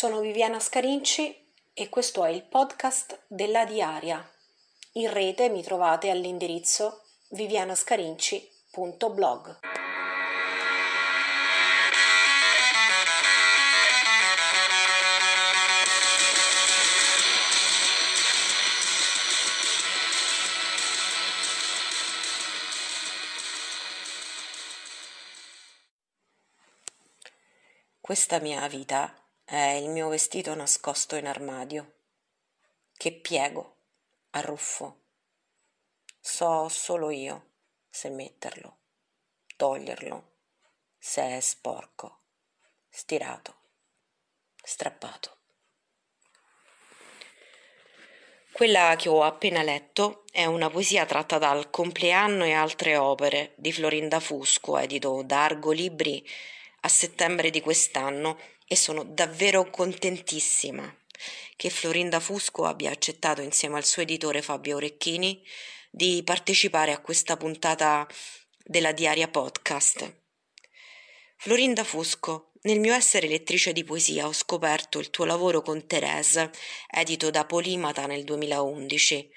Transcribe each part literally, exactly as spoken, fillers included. Sono Viviana Scarinci e questo è il podcast della Diaria. In rete mi trovate all'indirizzo viviana scarinci punto blog. Questa mia vita è il mio vestito nascosto in armadio, che piego, arruffo. So solo io se metterlo, toglierlo, se è sporco, stirato, strappato. Quella che ho appena letto è una poesia tratta dal Compleanno e altre opere di Florinda Fusco, edito da Argo Libri a settembre di quest'anno, e sono davvero contentissima che Florinda Fusco abbia accettato, insieme al suo editore Fabio Orecchini, di partecipare a questa puntata della Diaria Podcast. Florinda Fusco, nel mio essere lettrice di poesia ho scoperto il tuo lavoro con Thérèse, edito da Polimata nel duemilaundici.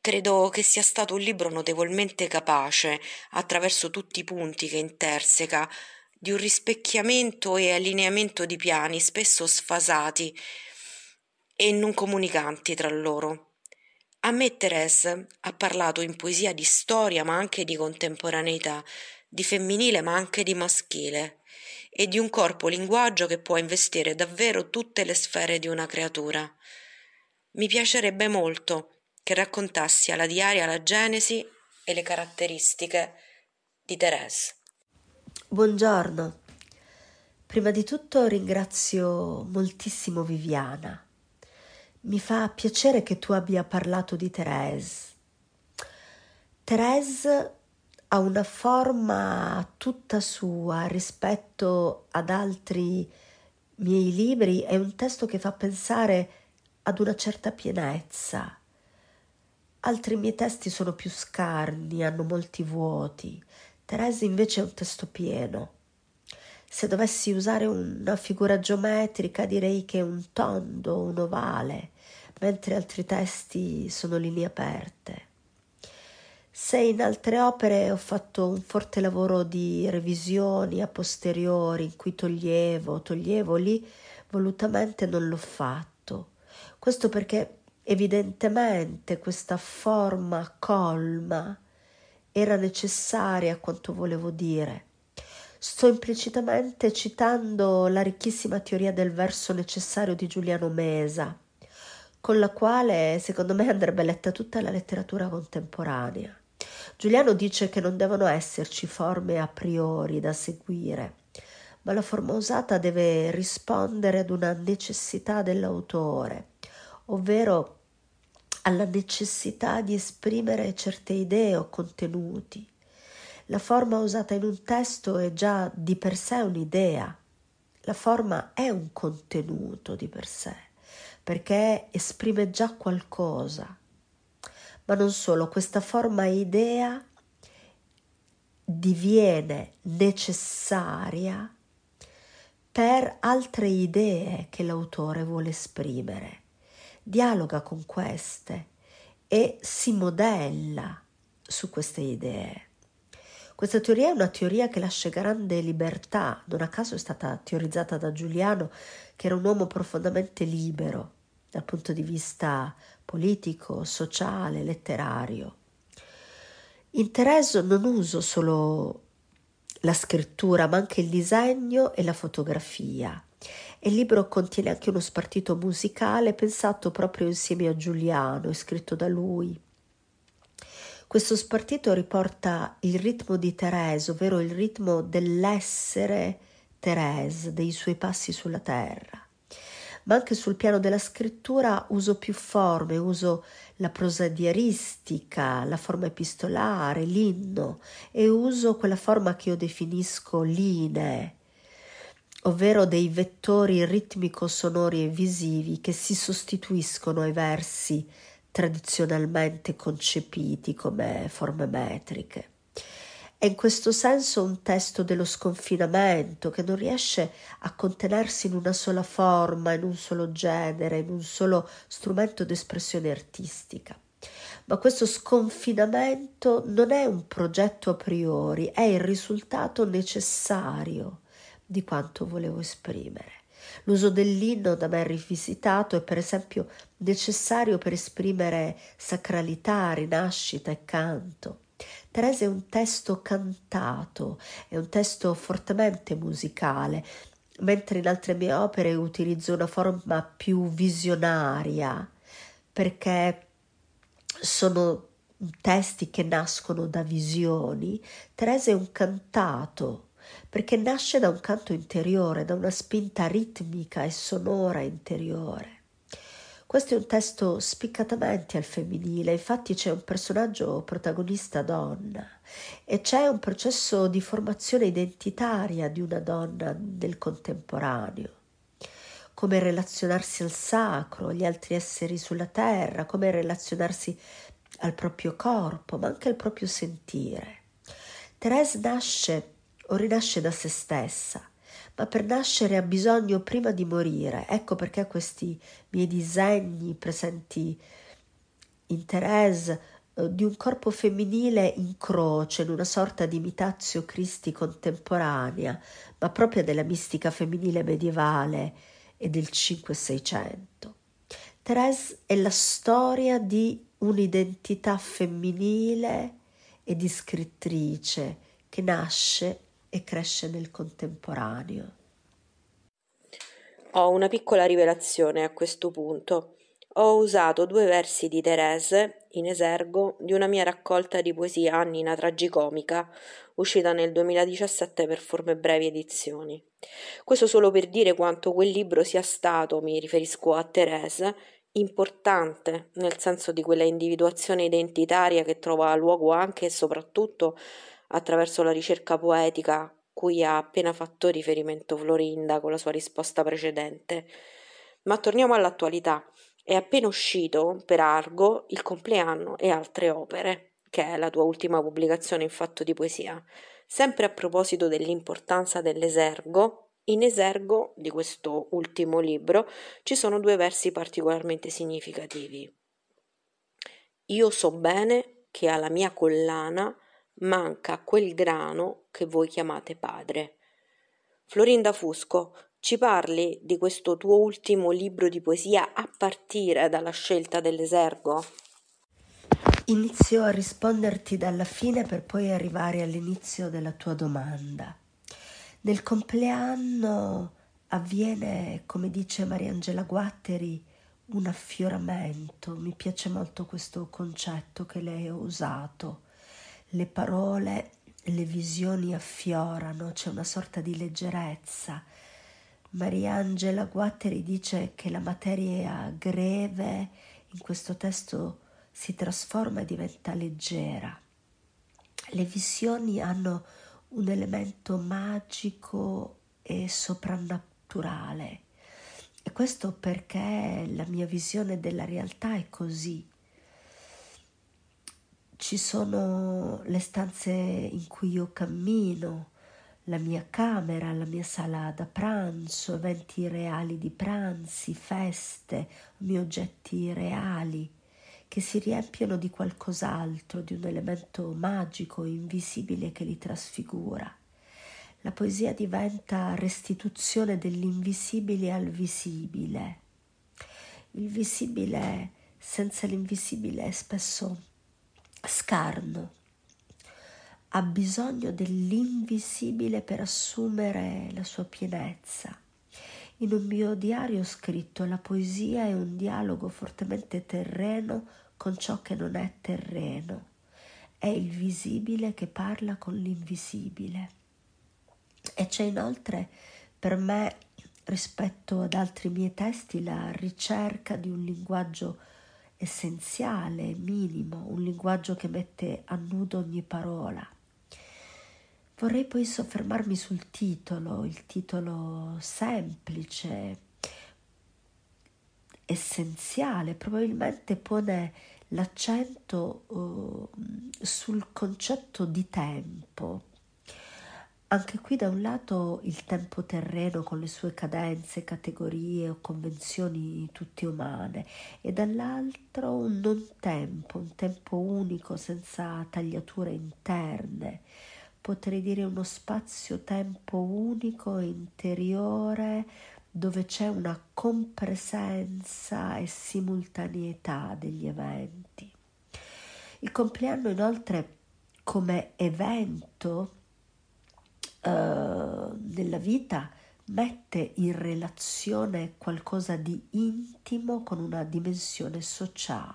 Credo che sia stato un libro notevolmente capace, attraverso tutti i punti che interseca, di un rispecchiamento e allineamento di piani spesso sfasati e non comunicanti tra loro. A me Thérèse ha parlato in poesia di storia ma anche di contemporaneità, di femminile ma anche di maschile, e di un corpo linguaggio che può investire davvero tutte le sfere di una creatura. Mi piacerebbe molto che raccontassi alla Diaria la genesi e le caratteristiche di Thérèse. Buongiorno, prima di tutto ringrazio moltissimo Viviana, mi fa piacere che tu abbia parlato di Thérèse. Thérèse ha una forma tutta sua rispetto ad altri miei libri, è un testo che fa pensare ad una certa pienezza, altri miei testi sono più scarni, hanno molti vuoti. Thérèse invece è un testo pieno. Se dovessi usare una figura geometrica direi che è un tondo, un ovale, mentre altri testi sono linee aperte. Se in altre opere ho fatto un forte lavoro di revisioni a posteriori in cui toglievo, toglievo lì, volutamente non l'ho fatto. Questo perché evidentemente questa forma colma era necessaria a quanto volevo dire. Sto implicitamente citando la ricchissima teoria del verso necessario di Giuliano Mesa, con la quale secondo me andrebbe letta tutta la letteratura contemporanea. Giuliano dice che non devono esserci forme a priori da seguire, ma la forma usata deve rispondere ad una necessità dell'autore, ovvero alla necessità di esprimere certe idee o contenuti. La forma usata in un testo è già di per sé un'idea, la forma è un contenuto di per sé, perché esprime già qualcosa. Ma non solo, questa forma idea diviene necessaria per altre idee che l'autore vuole esprimere. Dialoga con queste e si modella su queste idee. Questa teoria è una teoria che lascia grande libertà, non a caso è stata teorizzata da Giuliano, che era un uomo profondamente libero dal punto di vista politico, sociale, letterario. In Thérèse non uso solo la scrittura, ma anche il disegno e la fotografia. E il libro contiene anche uno spartito musicale pensato proprio insieme a Giuliano e scritto da lui. Questo spartito riporta il ritmo di Thérèse, ovvero il ritmo dell'essere Thérèse, dei suoi passi sulla terra. Ma anche sul piano della scrittura uso più forme, uso la prosa diaristica, la forma epistolare, l'inno, e uso quella forma che io definisco linee, ovvero dei vettori ritmico-sonori e visivi che si sostituiscono ai versi tradizionalmente concepiti come forme metriche. È È in questo senso un testo dello sconfinamento che non riesce a contenersi in una sola forma, in un solo genere, in un solo strumento d'espressione artistica. Ma questo sconfinamento non è un progetto a priori, è il risultato necessario di quanto volevo esprimere. L'uso dell'inno da me rivisitato è per esempio necessario per esprimere sacralità, rinascita e canto. Teresa è un testo cantato, è un testo fortemente musicale, mentre in altre mie opere utilizzo una forma più visionaria, perché sono testi che nascono da visioni. Teresa è un cantato, perché nasce da un canto interiore, da una spinta ritmica e sonora interiore. Questo è un testo spiccatamente al femminile, infatti c'è un personaggio protagonista donna e c'è un processo di formazione identitaria di una donna del contemporaneo, come relazionarsi al sacro, agli altri esseri sulla terra, come relazionarsi al proprio corpo, ma anche al proprio sentire. Thérèse nasce o rinasce da se stessa, ma per nascere ha bisogno prima di morire. Ecco perché questi miei disegni presenti in Thérèse eh, di un corpo femminile in croce, in una sorta di imitatio Christi contemporanea, ma propria della mistica femminile medievale e del cinque seicento. Thérèse è la storia di un'identità femminile e di scrittrice che nasce e cresce nel contemporaneo. Ho una piccola rivelazione a questo punto. Ho usato due versi di Thérèse in esergo di una mia raccolta di poesia Annina Tragicomica, uscita nel duemiladiciassette per Forme Brevi Edizioni. Questo solo per dire quanto quel libro sia stato, mi riferisco a Thérèse, importante nel senso di quella individuazione identitaria che trova luogo anche e soprattutto attraverso la ricerca poetica cui ha appena fatto riferimento Florinda con la sua risposta precedente. Ma torniamo all'attualità. È appena uscito per Argo Il compleanno e altre opere, che è la tua ultima pubblicazione in fatto di poesia. Sempre a proposito dell'importanza dell'esergo, in esergo di questo ultimo libro ci sono due versi particolarmente significativi. Io so bene che alla mia collana manca quel grano che voi chiamate padre. Florinda Fusco, ci parli di questo tuo ultimo libro di poesia a partire dalla scelta dell'esergo? Inizio a risponderti dalla fine per poi arrivare all'inizio della tua domanda. Nel compleanno avviene, come dice Mariangela Guatteri, un affioramento. Mi piace molto questo concetto che lei ha usato. Le parole, le visioni affiorano, c'è una sorta di leggerezza. Mariangela Guatteri dice che la materia greve in questo testo si trasforma e diventa leggera. Le visioni hanno un elemento magico e soprannaturale, e questo perché la mia visione della realtà è così. Ci sono le stanze in cui io cammino, la mia camera, la mia sala da pranzo, eventi reali di pranzi, feste, miei oggetti reali che si riempiono di qualcos'altro, di un elemento magico, invisibile che li trasfigura. La poesia diventa restituzione dell'invisibile al visibile. Il visibile senza l'invisibile è spesso scarno, ha bisogno dell'invisibile per assumere la sua pienezza. In un mio diario ho scritto: la poesia è un dialogo fortemente terreno con ciò che non è terreno, è il visibile che parla con l'invisibile. E c'è inoltre per me, rispetto ad altri miei testi, la ricerca di un linguaggio essenziale, minimo, un linguaggio che mette a nudo ogni parola. Vorrei poi soffermarmi sul titolo, il titolo semplice, essenziale, probabilmente pone l'accento eh, sul concetto di tempo. Anche qui da un lato il tempo terreno con le sue cadenze, categorie o convenzioni tutte umane, e dall'altro un non tempo, un tempo unico senza tagliature interne, potrei dire uno spazio-tempo unico e interiore dove c'è una compresenza e simultaneità degli eventi. Il compleanno inoltre come evento nella vita mette in relazione qualcosa di intimo con una dimensione sociale.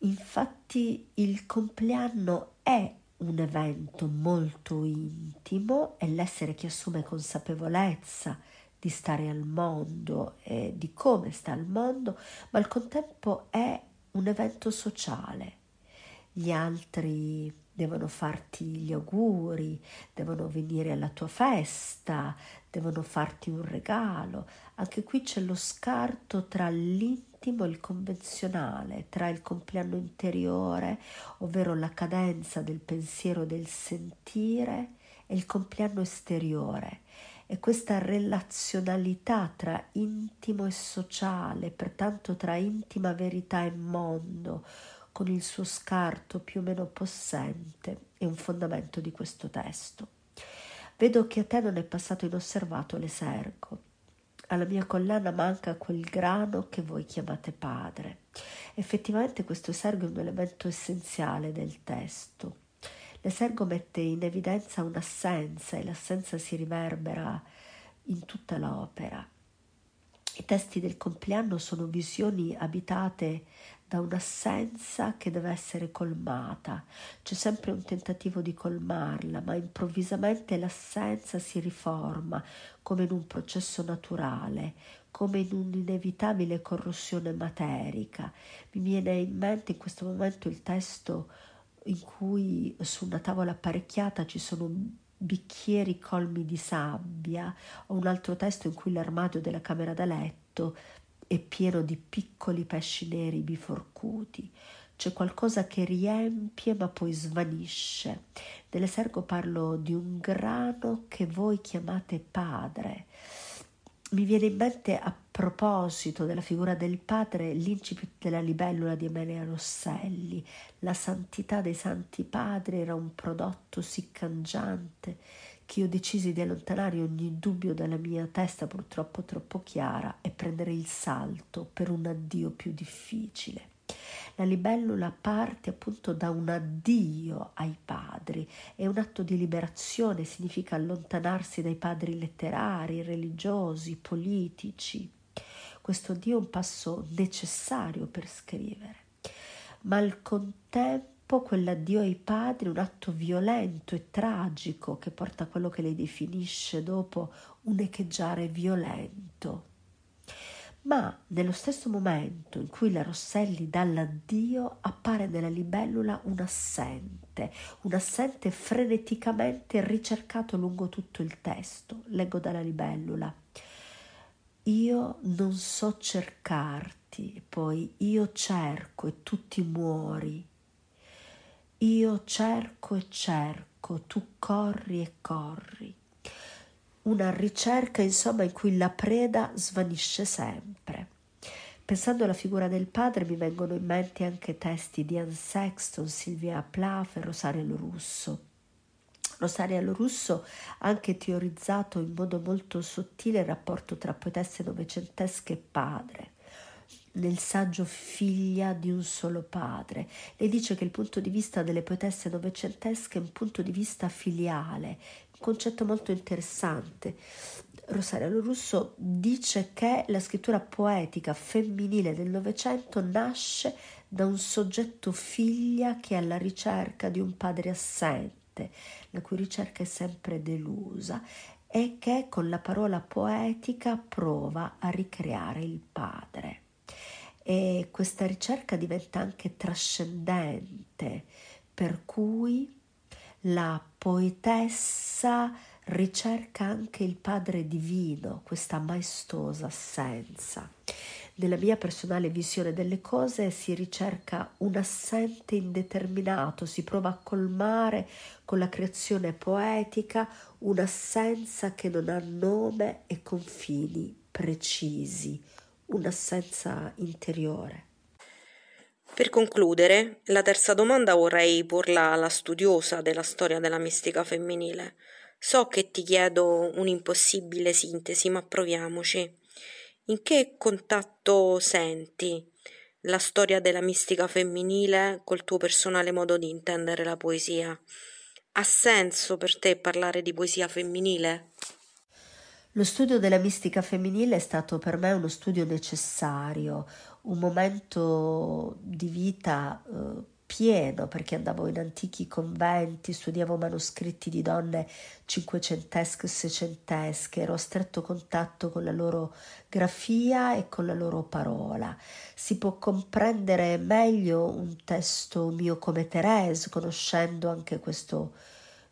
Infatti il compleanno è un evento molto intimo, è l'essere che assume consapevolezza di stare al mondo e di come sta al mondo, ma al contempo è un evento sociale. Gli altri devono farti gli auguri, devono venire alla tua festa, devono farti un regalo. Anche qui c'è lo scarto tra l'intimo e il convenzionale, tra il compleanno interiore, ovvero la cadenza del pensiero, del sentire, e il compleanno esteriore. E questa relazionalità tra intimo e sociale, pertanto tra intima verità e mondo, con il suo scarto più o meno possente, è un fondamento di questo testo. Vedo che a te non è passato inosservato l'esergo. Alla mia collana manca quel grano che voi chiamate padre. Effettivamente questo esergo è un elemento essenziale del testo. L'esergo mette in evidenza un'assenza e l'assenza si riverbera in tutta l'opera. I testi del compleanno sono visioni abitate da un'assenza che deve essere colmata. C'è sempre un tentativo di colmarla, ma improvvisamente l'assenza si riforma come in un processo naturale, come in un'inevitabile corrosione materica. Mi viene in mente in questo momento il testo in cui su una tavola apparecchiata ci sono bicchieri colmi di sabbia, o un altro testo in cui l'armadio della camera da letto è pieno di piccoli pesci neri biforcuti. C'è qualcosa che riempie ma poi svanisce. Nell'esergo parlo di un grano che voi chiamate padre. Mi viene in mente, a proposito della figura del padre, l'incipit della libellula di Amelia Rosselli. La santità dei santi padri era un prodotto sì cangiante che io decisi di allontanare ogni dubbio dalla mia testa purtroppo troppo chiara e prendere il salto per un addio più difficile. La libellula parte appunto da un addio ai padri, è un atto di liberazione, significa allontanarsi dai padri letterari, religiosi, politici. Questo addio è un passo necessario per scrivere, ma al contempo quell'addio ai padri è un atto violento e tragico che porta a quello che lei definisce dopo un echeggiare violento. Ma nello stesso momento in cui la Rosselli dà l'addio, appare nella libellula un assente, un assente freneticamente ricercato lungo tutto il testo. Leggo dalla libellula: io non so cercarti, poi io cerco e tu ti muori, io cerco e cerco, tu corri e corri. Una ricerca, insomma, in cui la preda svanisce sempre. Pensando alla figura del padre mi vengono in mente anche testi di Anne Sexton, Sylvia Plath e Rosaria Lo Russo. Rosaria Lo Russo ha anche teorizzato in modo molto sottile il rapporto tra poetesse novecentesche e padre. Nel saggio Figlia di un solo padre, lei dice che il punto di vista delle poetesse novecentesche è un punto di vista filiale, concetto molto interessante. Rosaria Lo Russo dice che la scrittura poetica femminile del Novecento nasce da un soggetto figlia che è alla ricerca di un padre assente, la cui ricerca è sempre delusa, e che con la parola poetica prova a ricreare il padre. E questa ricerca diventa anche trascendente, per cui la poetessa ricerca anche il padre divino, questa maestosa assenza. Nella mia personale visione delle cose si ricerca un assente indeterminato, si prova a colmare con la creazione poetica un'assenza che non ha nome e confini precisi, un'assenza interiore. Per concludere, la terza domanda vorrei porla alla studiosa della storia della mistica femminile. So che ti chiedo un'impossibile sintesi, ma proviamoci. In che contatto senti la storia della mistica femminile col tuo personale modo di intendere la poesia? Ha senso per te parlare di poesia femminile? Lo studio della mistica femminile è stato per me uno studio necessario, un momento di vita eh, pieno, perché andavo in antichi conventi, studiavo manoscritti di donne cinquecentesche e seicentesche, ero a stretto contatto con la loro grafia e con la loro parola. Si può comprendere meglio un testo mio come Thérèse, conoscendo anche questo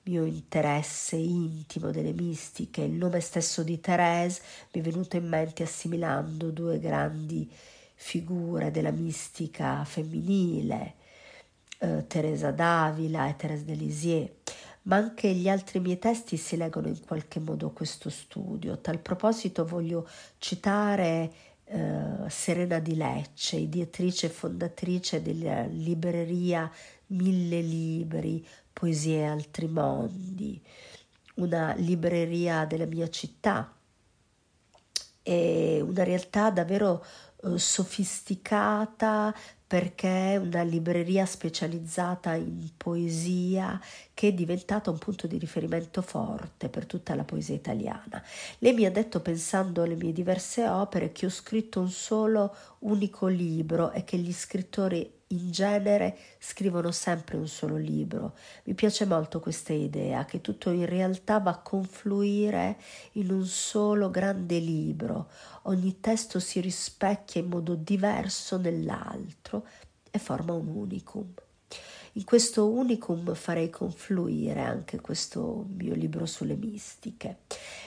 mio interesse intimo delle mistiche. Il nome stesso di Thérèse mi è venuto in mente assimilando due grandi figure della mistica femminile, eh, Teresa d'Avila e Thérèse de Lisieux, ma anche gli altri miei testi si legano in qualche modo a questo studio. A tal proposito voglio citare eh, Serena di Lecce, ideatrice e fondatrice della libreria Mille Libri, Poesie e altri mondi, una libreria della mia città. È una realtà davvero eh, sofisticata, perché è una libreria specializzata in poesia che è diventata un punto di riferimento forte per tutta la poesia italiana. Lei mi ha detto, pensando alle mie diverse opere, che ho scritto un solo unico libro e che gli scrittori in genere scrivono sempre un solo libro. Mi piace molto questa idea che tutto in realtà va a confluire in un solo grande libro. Ogni testo si rispecchia in modo diverso nell'altro e forma un unicum. In questo unicum farei confluire anche questo mio libro sulle mistiche.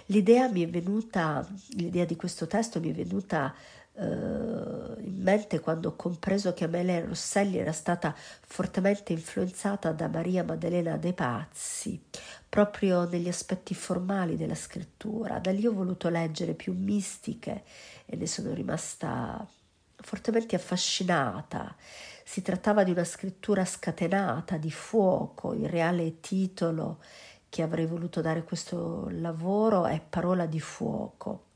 L'idea mi è venuta, l'idea di questo testo mi è venuta in mente quando ho compreso che Amelia Rosselli era stata fortemente influenzata da Maria Maddalena De Pazzi proprio negli aspetti formali della scrittura. Da lì ho voluto leggere più mistiche e ne sono rimasta fortemente affascinata. Si trattava di una scrittura scatenata, di fuoco. Il reale titolo che avrei voluto dare a questo lavoro è Parola di fuoco.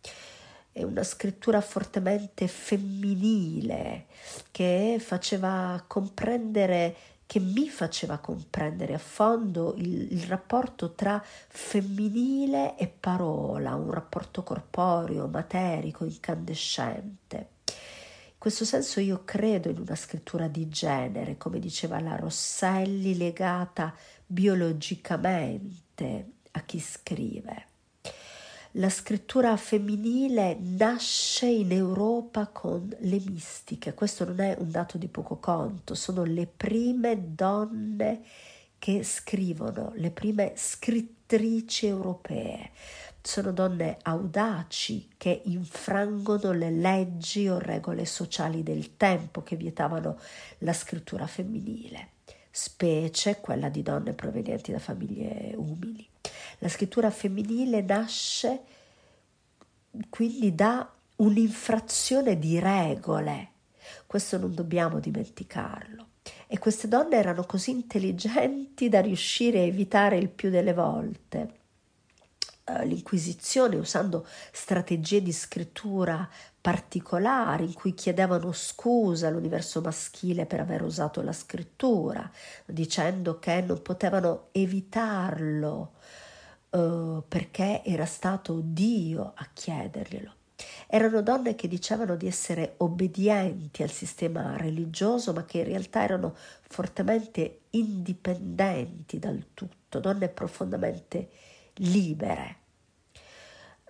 È una scrittura fortemente femminile che faceva comprendere, che mi faceva comprendere a fondo il, il rapporto tra femminile e parola, un rapporto corporeo, materico, incandescente. In questo senso io credo in una scrittura di genere, come diceva la Rosselli, legata biologicamente a chi scrive. La scrittura femminile nasce in Europa con le mistiche. Questo non è un dato di poco conto, sono le prime donne che scrivono, le prime scrittrici europee. Sono donne audaci che infrangono le leggi o regole sociali del tempo che vietavano la scrittura femminile, specie quella di donne provenienti da famiglie umili. La scrittura femminile nasce quindi da un'infrazione di regole, questo non dobbiamo dimenticarlo, e queste donne erano così intelligenti da riuscire a evitare il più delle volte eh, l'inquisizione usando strategie di scrittura particolari in cui chiedevano scusa all'universo maschile per aver usato la scrittura, dicendo che non potevano evitarlo Uh, perché era stato Dio a chiederglielo. Erano donne che dicevano di essere obbedienti al sistema religioso, ma che in realtà erano fortemente indipendenti dal tutto, donne profondamente libere.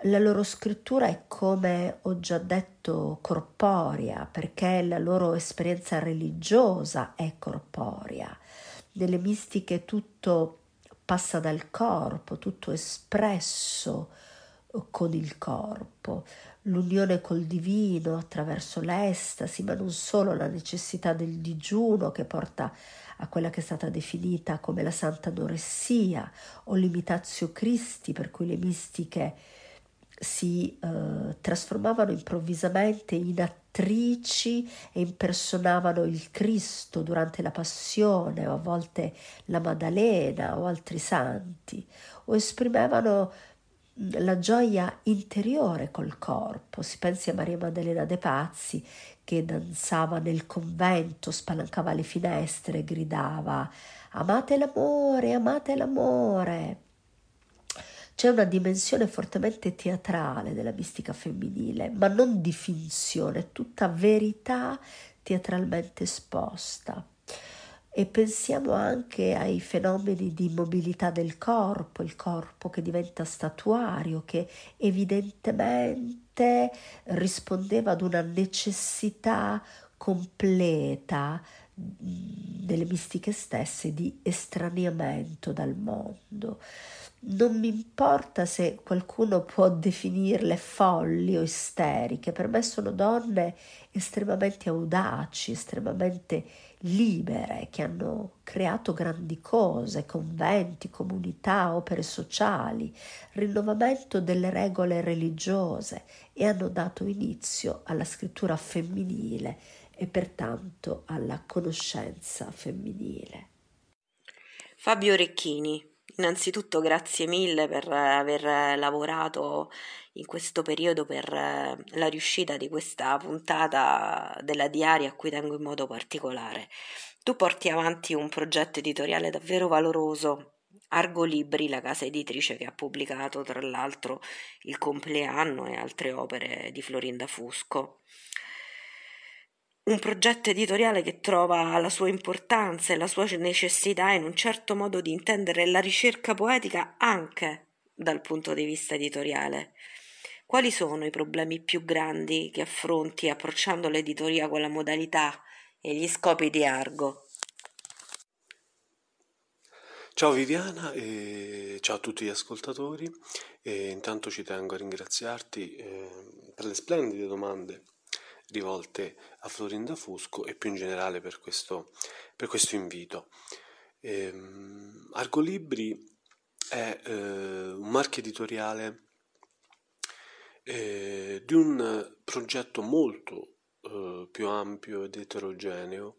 La loro scrittura è, come ho già detto, corporea, perché la loro esperienza religiosa è corporea. Nelle mistiche tutto passa dal corpo, tutto espresso con il corpo. l'unione col divino attraverso l'estasi, ma non solo, la necessità del digiuno che porta a quella che è stata definita come la santa anoressia o limitatio Christi, per cui le mistiche si eh, trasformavano improvvisamente in attrici e impersonavano il Cristo durante la passione, o a volte la Maddalena o altri santi, o esprimevano la gioia interiore col corpo. Si pensi a Maria Maddalena De Pazzi, che danzava nel convento, spalancava le finestre e gridava «Amate l'amore, amate l'amore!». C'è una dimensione fortemente teatrale della mistica femminile, ma non di finzione, tutta verità teatralmente esposta. E pensiamo anche ai fenomeni di mobilità del corpo, il corpo che diventa statuario, che evidentemente rispondeva ad una necessità completa delle mistiche stesse di estraniamento dal mondo. Non mi importa se qualcuno può definirle folli o isteriche, per me sono donne estremamente audaci, estremamente libere, che hanno creato grandi cose, conventi, comunità, opere sociali, rinnovamento delle regole religiose, e hanno dato inizio alla scrittura femminile e pertanto alla conoscenza femminile. Fabio Orecchini, innanzitutto grazie mille per aver lavorato in questo periodo per la riuscita di questa puntata della Diaria, a cui tengo in modo particolare. Tu porti avanti un progetto editoriale davvero valoroso, Argo Libri, la casa editrice che ha pubblicato tra l'altro Il compleanno e altre opere di Florinda Fusco. Un progetto editoriale che trova la sua importanza e la sua necessità in un certo modo di intendere la ricerca poetica anche dal punto di vista editoriale. Quali sono i problemi più grandi che affronti approcciando l'editoria con la modalità e gli scopi di Argo? Ciao Viviana e ciao a tutti gli ascoltatori. E intanto ci tengo a ringraziarti eh, per le splendide domande rivolte a Florinda Fusco e più in generale per questo, per questo invito. Ehm, Argo Libri è eh, un marchio editoriale eh, di un progetto molto eh, più ampio ed eterogeneo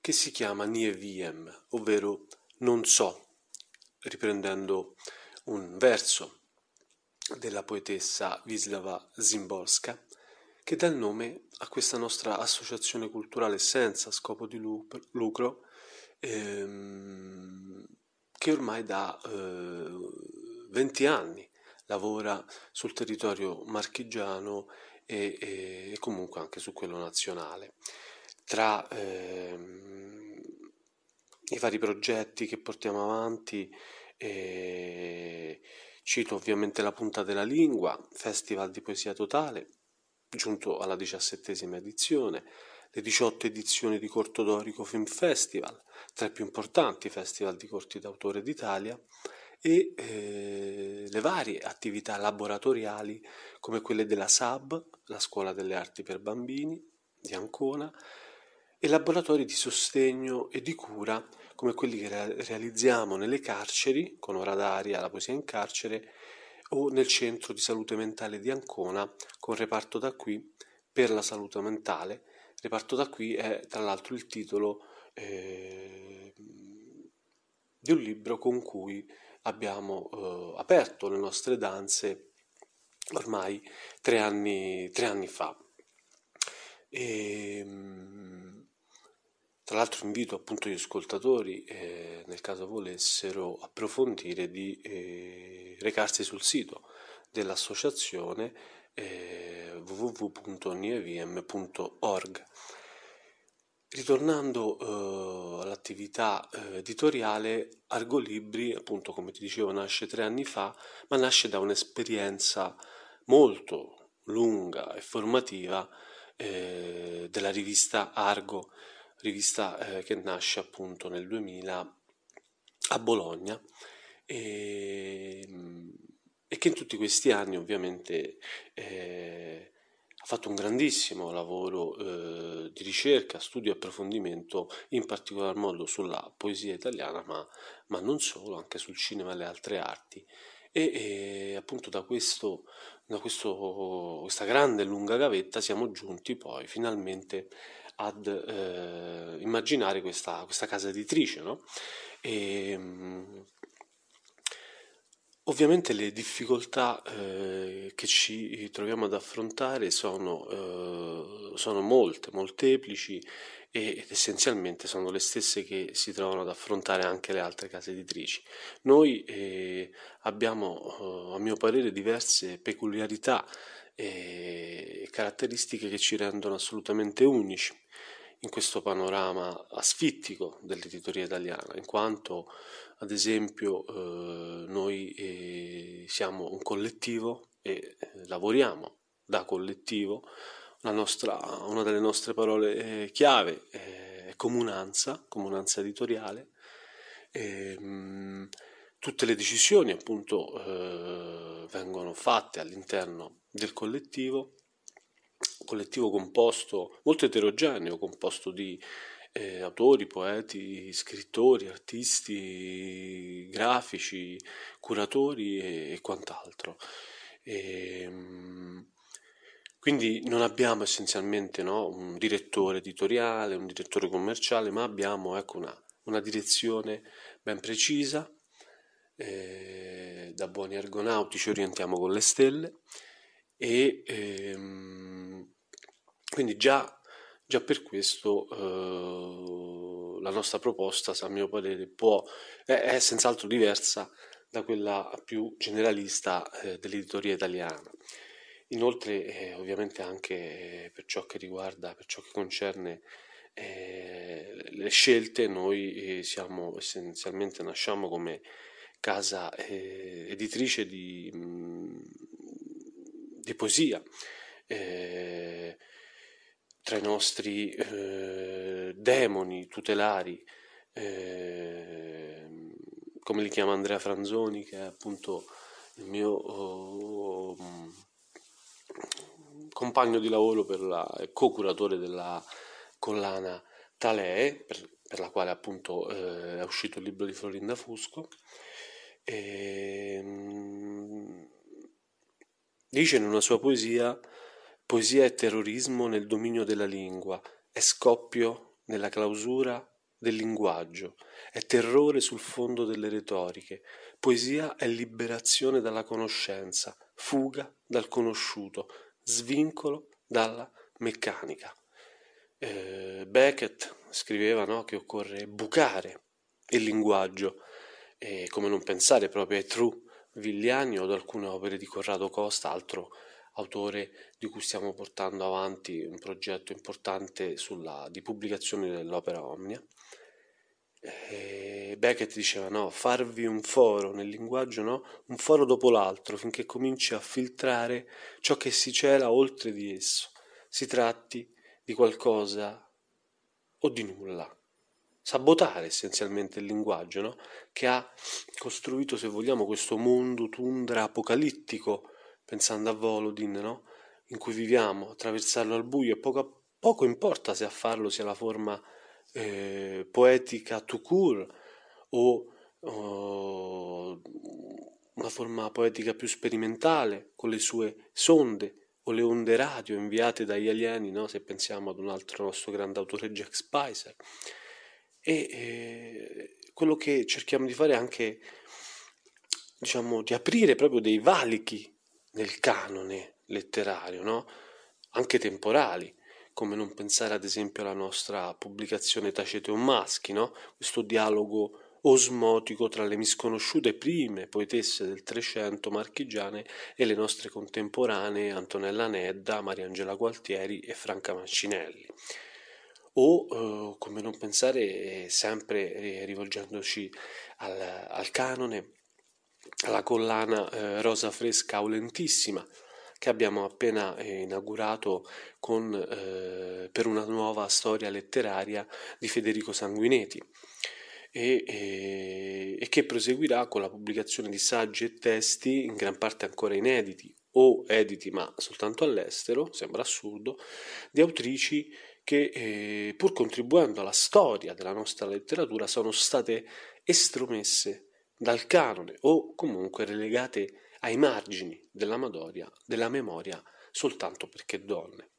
che si chiama Nie Wiem, ovvero non so, riprendendo un verso della poetessa Wisława Szymborska, che dà il nome a questa nostra associazione culturale senza scopo di lucro, ehm, che ormai da eh, venti anni lavora sul territorio marchigiano e, e, e comunque anche su quello nazionale. Tra ehm, i vari progetti che portiamo avanti, eh, cito ovviamente La Punta della Lingua, Festival di Poesia Totale, giunto alla diciassettesima edizione, le diciotto edizioni di Corto Dorico Film Festival, tra i più importanti festival di corti d'autore d'Italia, e eh, le varie attività laboratoriali come quelle della S A B, la Scuola delle Arti per Bambini di Ancona, e laboratori di sostegno e di cura come quelli che re- realizziamo nelle carceri, con Ora d'aria, la poesia in carcere, o nel centro di salute mentale di Ancona con Reparto da qui per la salute mentale. Reparto da qui è tra l'altro il titolo eh, di un libro con cui abbiamo eh, aperto le nostre danze ormai tre anni, tre anni fa. E, tra l'altro invito appunto gli ascoltatori, eh, nel caso volessero approfondire, di eh, recarsi sul sito dell'associazione eh, w w w punto nieviem punto org. Ritornando eh, all'attività eh, editoriale, Argo Libri, appunto come ti dicevo, nasce tre anni fa, ma nasce da un'esperienza molto lunga e formativa eh, della rivista Argo, rivista eh, che nasce appunto nel duemila a Bologna e, e che in tutti questi anni ovviamente eh, ha fatto un grandissimo lavoro eh, di ricerca, studio e approfondimento, in particolar modo sulla poesia italiana, ma, ma non solo, anche sul cinema e le altre arti. E, e appunto da, questo, da questo, questa grande e lunga gavetta siamo giunti poi finalmente ad eh, immaginare questa, questa casa editrice, no? E, mh, ovviamente le difficoltà eh, che ci troviamo ad affrontare sono, eh, sono molte, molteplici, e, ed essenzialmente sono le stesse che si trovano ad affrontare anche le altre case editrici. Noi eh, abbiamo, eh, a mio parere, diverse peculiarità e caratteristiche che ci rendono assolutamente unici in questo panorama asfittico dell'editoria italiana, in quanto ad esempio eh, noi eh, siamo un collettivo e eh, lavoriamo da collettivo. La nostra, una delle nostre parole eh, chiave è eh, comunanza, comunanza editoriale. E, mh, tutte le decisioni appunto eh, vengono fatte all'interno del collettivo, collettivo composto, molto eterogeneo, composto di eh, autori, poeti, scrittori, artisti, grafici, curatori e, e quant'altro. E, quindi non abbiamo essenzialmente, no, un direttore editoriale, un direttore commerciale, ma abbiamo, ecco, una, una direzione ben precisa. Eh, da buoni argonauti ci orientiamo con le stelle. E ehm, quindi già, già per questo eh, la nostra proposta, a mio parere, può, è, è senz'altro diversa da quella più generalista eh, dell'editoria italiana. Inoltre eh, ovviamente anche eh, per ciò che riguarda, per ciò che concerne eh, le scelte, noi eh, siamo essenzialmente, nasciamo come casa eh, editrice di... Mh, di poesia. Eh, tra i nostri eh, demoni tutelari, eh, come li chiama Andrea Franzoni, che è appunto il mio oh, compagno di lavoro per la, co-curatore della collana Talee, per, per la quale appunto eh, è uscito il libro di Florinda Fusco, e dice in una sua poesia: poesia è terrorismo nel dominio della lingua, è scoppio nella clausura del linguaggio, è terrore sul fondo delle retoriche. Poesia è liberazione dalla conoscenza, fuga dal conosciuto, svincolo dalla meccanica. Eh, Beckett scriveva, no, che occorre bucare il linguaggio, e come non pensare proprio ai true Truvilliani o ad alcune opere di Corrado Costa, altro autore di cui stiamo portando avanti un progetto importante sulla, di pubblicazione dell'opera omnia. E Beckett diceva, no, farvi un foro nel linguaggio, no, un foro dopo l'altro, finché cominci a filtrare ciò che si cela oltre di esso, si tratti di qualcosa o di nulla. Sabotare essenzialmente il linguaggio, no? Che ha costruito, se vogliamo, questo mondo tundra apocalittico, pensando a Volodin, no? In cui viviamo, attraversarlo al buio, e poco, a poco importa se a farlo sia la forma eh, poetica tout court o oh, una forma poetica più sperimentale, con le sue sonde o le onde radio inviate dagli alieni, no? Se pensiamo ad un altro nostro grande autore, Jack Spicer. E eh, quello che cerchiamo di fare è anche, diciamo, di aprire proprio dei valichi nel canone letterario, no? Anche temporali, come non pensare ad esempio alla nostra pubblicazione Tacete o Maschi, no? Questo dialogo osmotico tra le misconosciute prime poetesse del Trecento marchigiane e le nostre contemporanee Antonella Nedda, Mariangela Guatteri e Franca Mancinelli. O eh, come non pensare, eh, sempre eh, rivolgendoci al, al canone, alla collana eh, Rosa Fresca Aulentissima, che abbiamo appena eh, inaugurato con, eh, per una nuova storia letteraria di Federico Sanguinetti, e, e, e che proseguirà con la pubblicazione di saggi e testi in gran parte ancora inediti o editi ma soltanto all'estero, sembra assurdo, di autrici che eh, pur contribuendo alla storia della nostra letteratura sono state estromesse dal canone o comunque relegate ai margini della, Madoria, della memoria soltanto perché donne.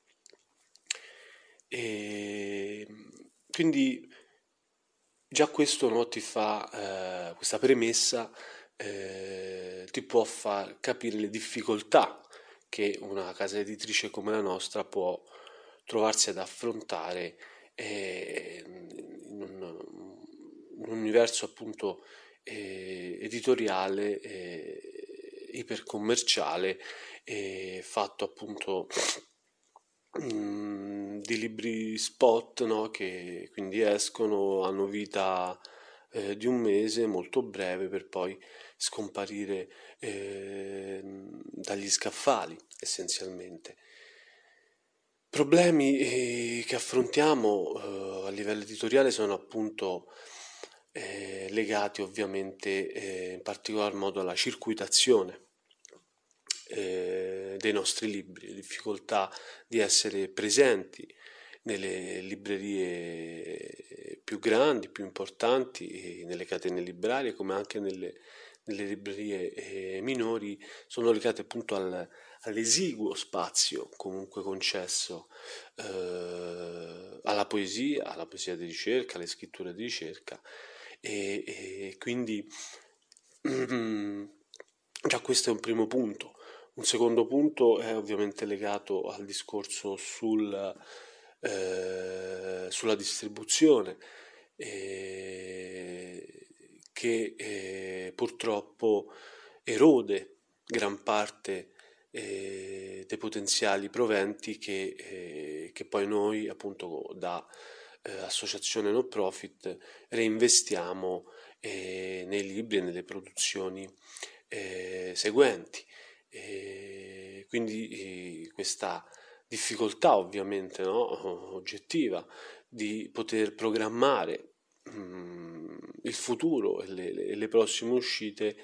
E quindi già questo no, ti fa eh, questa premessa eh, ti può far capire le difficoltà che una casa editrice come la nostra può trovarsi ad affrontare eh, in, un, in un universo appunto eh, editoriale eh, ipercommerciale eh, fatto appunto mm, di libri spot, no? Che quindi escono, hanno vita eh, di un mese molto breve per poi scomparire eh, dagli scaffali essenzialmente. Problemi che affrontiamo eh, a livello editoriale sono appunto eh, legati ovviamente eh, in particolar modo alla circuitazione eh, dei nostri libri, difficoltà di essere presenti nelle librerie più grandi, più importanti, nelle catene librarie come anche nelle, nelle librerie eh, minori, sono legate appunto al all'esiguo spazio comunque concesso eh, alla poesia, alla poesia di ricerca, alle scritture di ricerca e, e quindi mm, già questo è un primo punto. Un secondo punto è ovviamente legato al discorso sul, eh, sulla distribuzione eh, che eh, purtroppo erode gran parte Eh, dei potenziali proventi che, eh, che poi noi appunto da eh, associazione no profit reinvestiamo eh, nei libri e nelle produzioni eh, seguenti eh, quindi eh, questa difficoltà ovviamente no, oggettiva di poter programmare mh, il futuro e le, le, le prossime uscite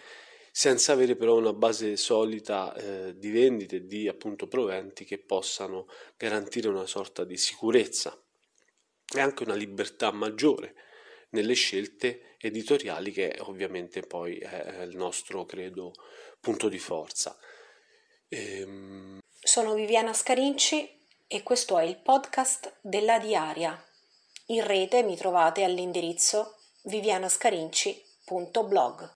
senza avere però una base solida eh, di vendite, di appunto proventi che possano garantire una sorta di sicurezza e anche una libertà maggiore nelle scelte editoriali, che ovviamente poi è il nostro, credo, punto di forza. Ehm... Sono Viviana Scarinci e questo è il podcast della Diaria. In rete mi trovate all'indirizzo vivianascarinci punto blog.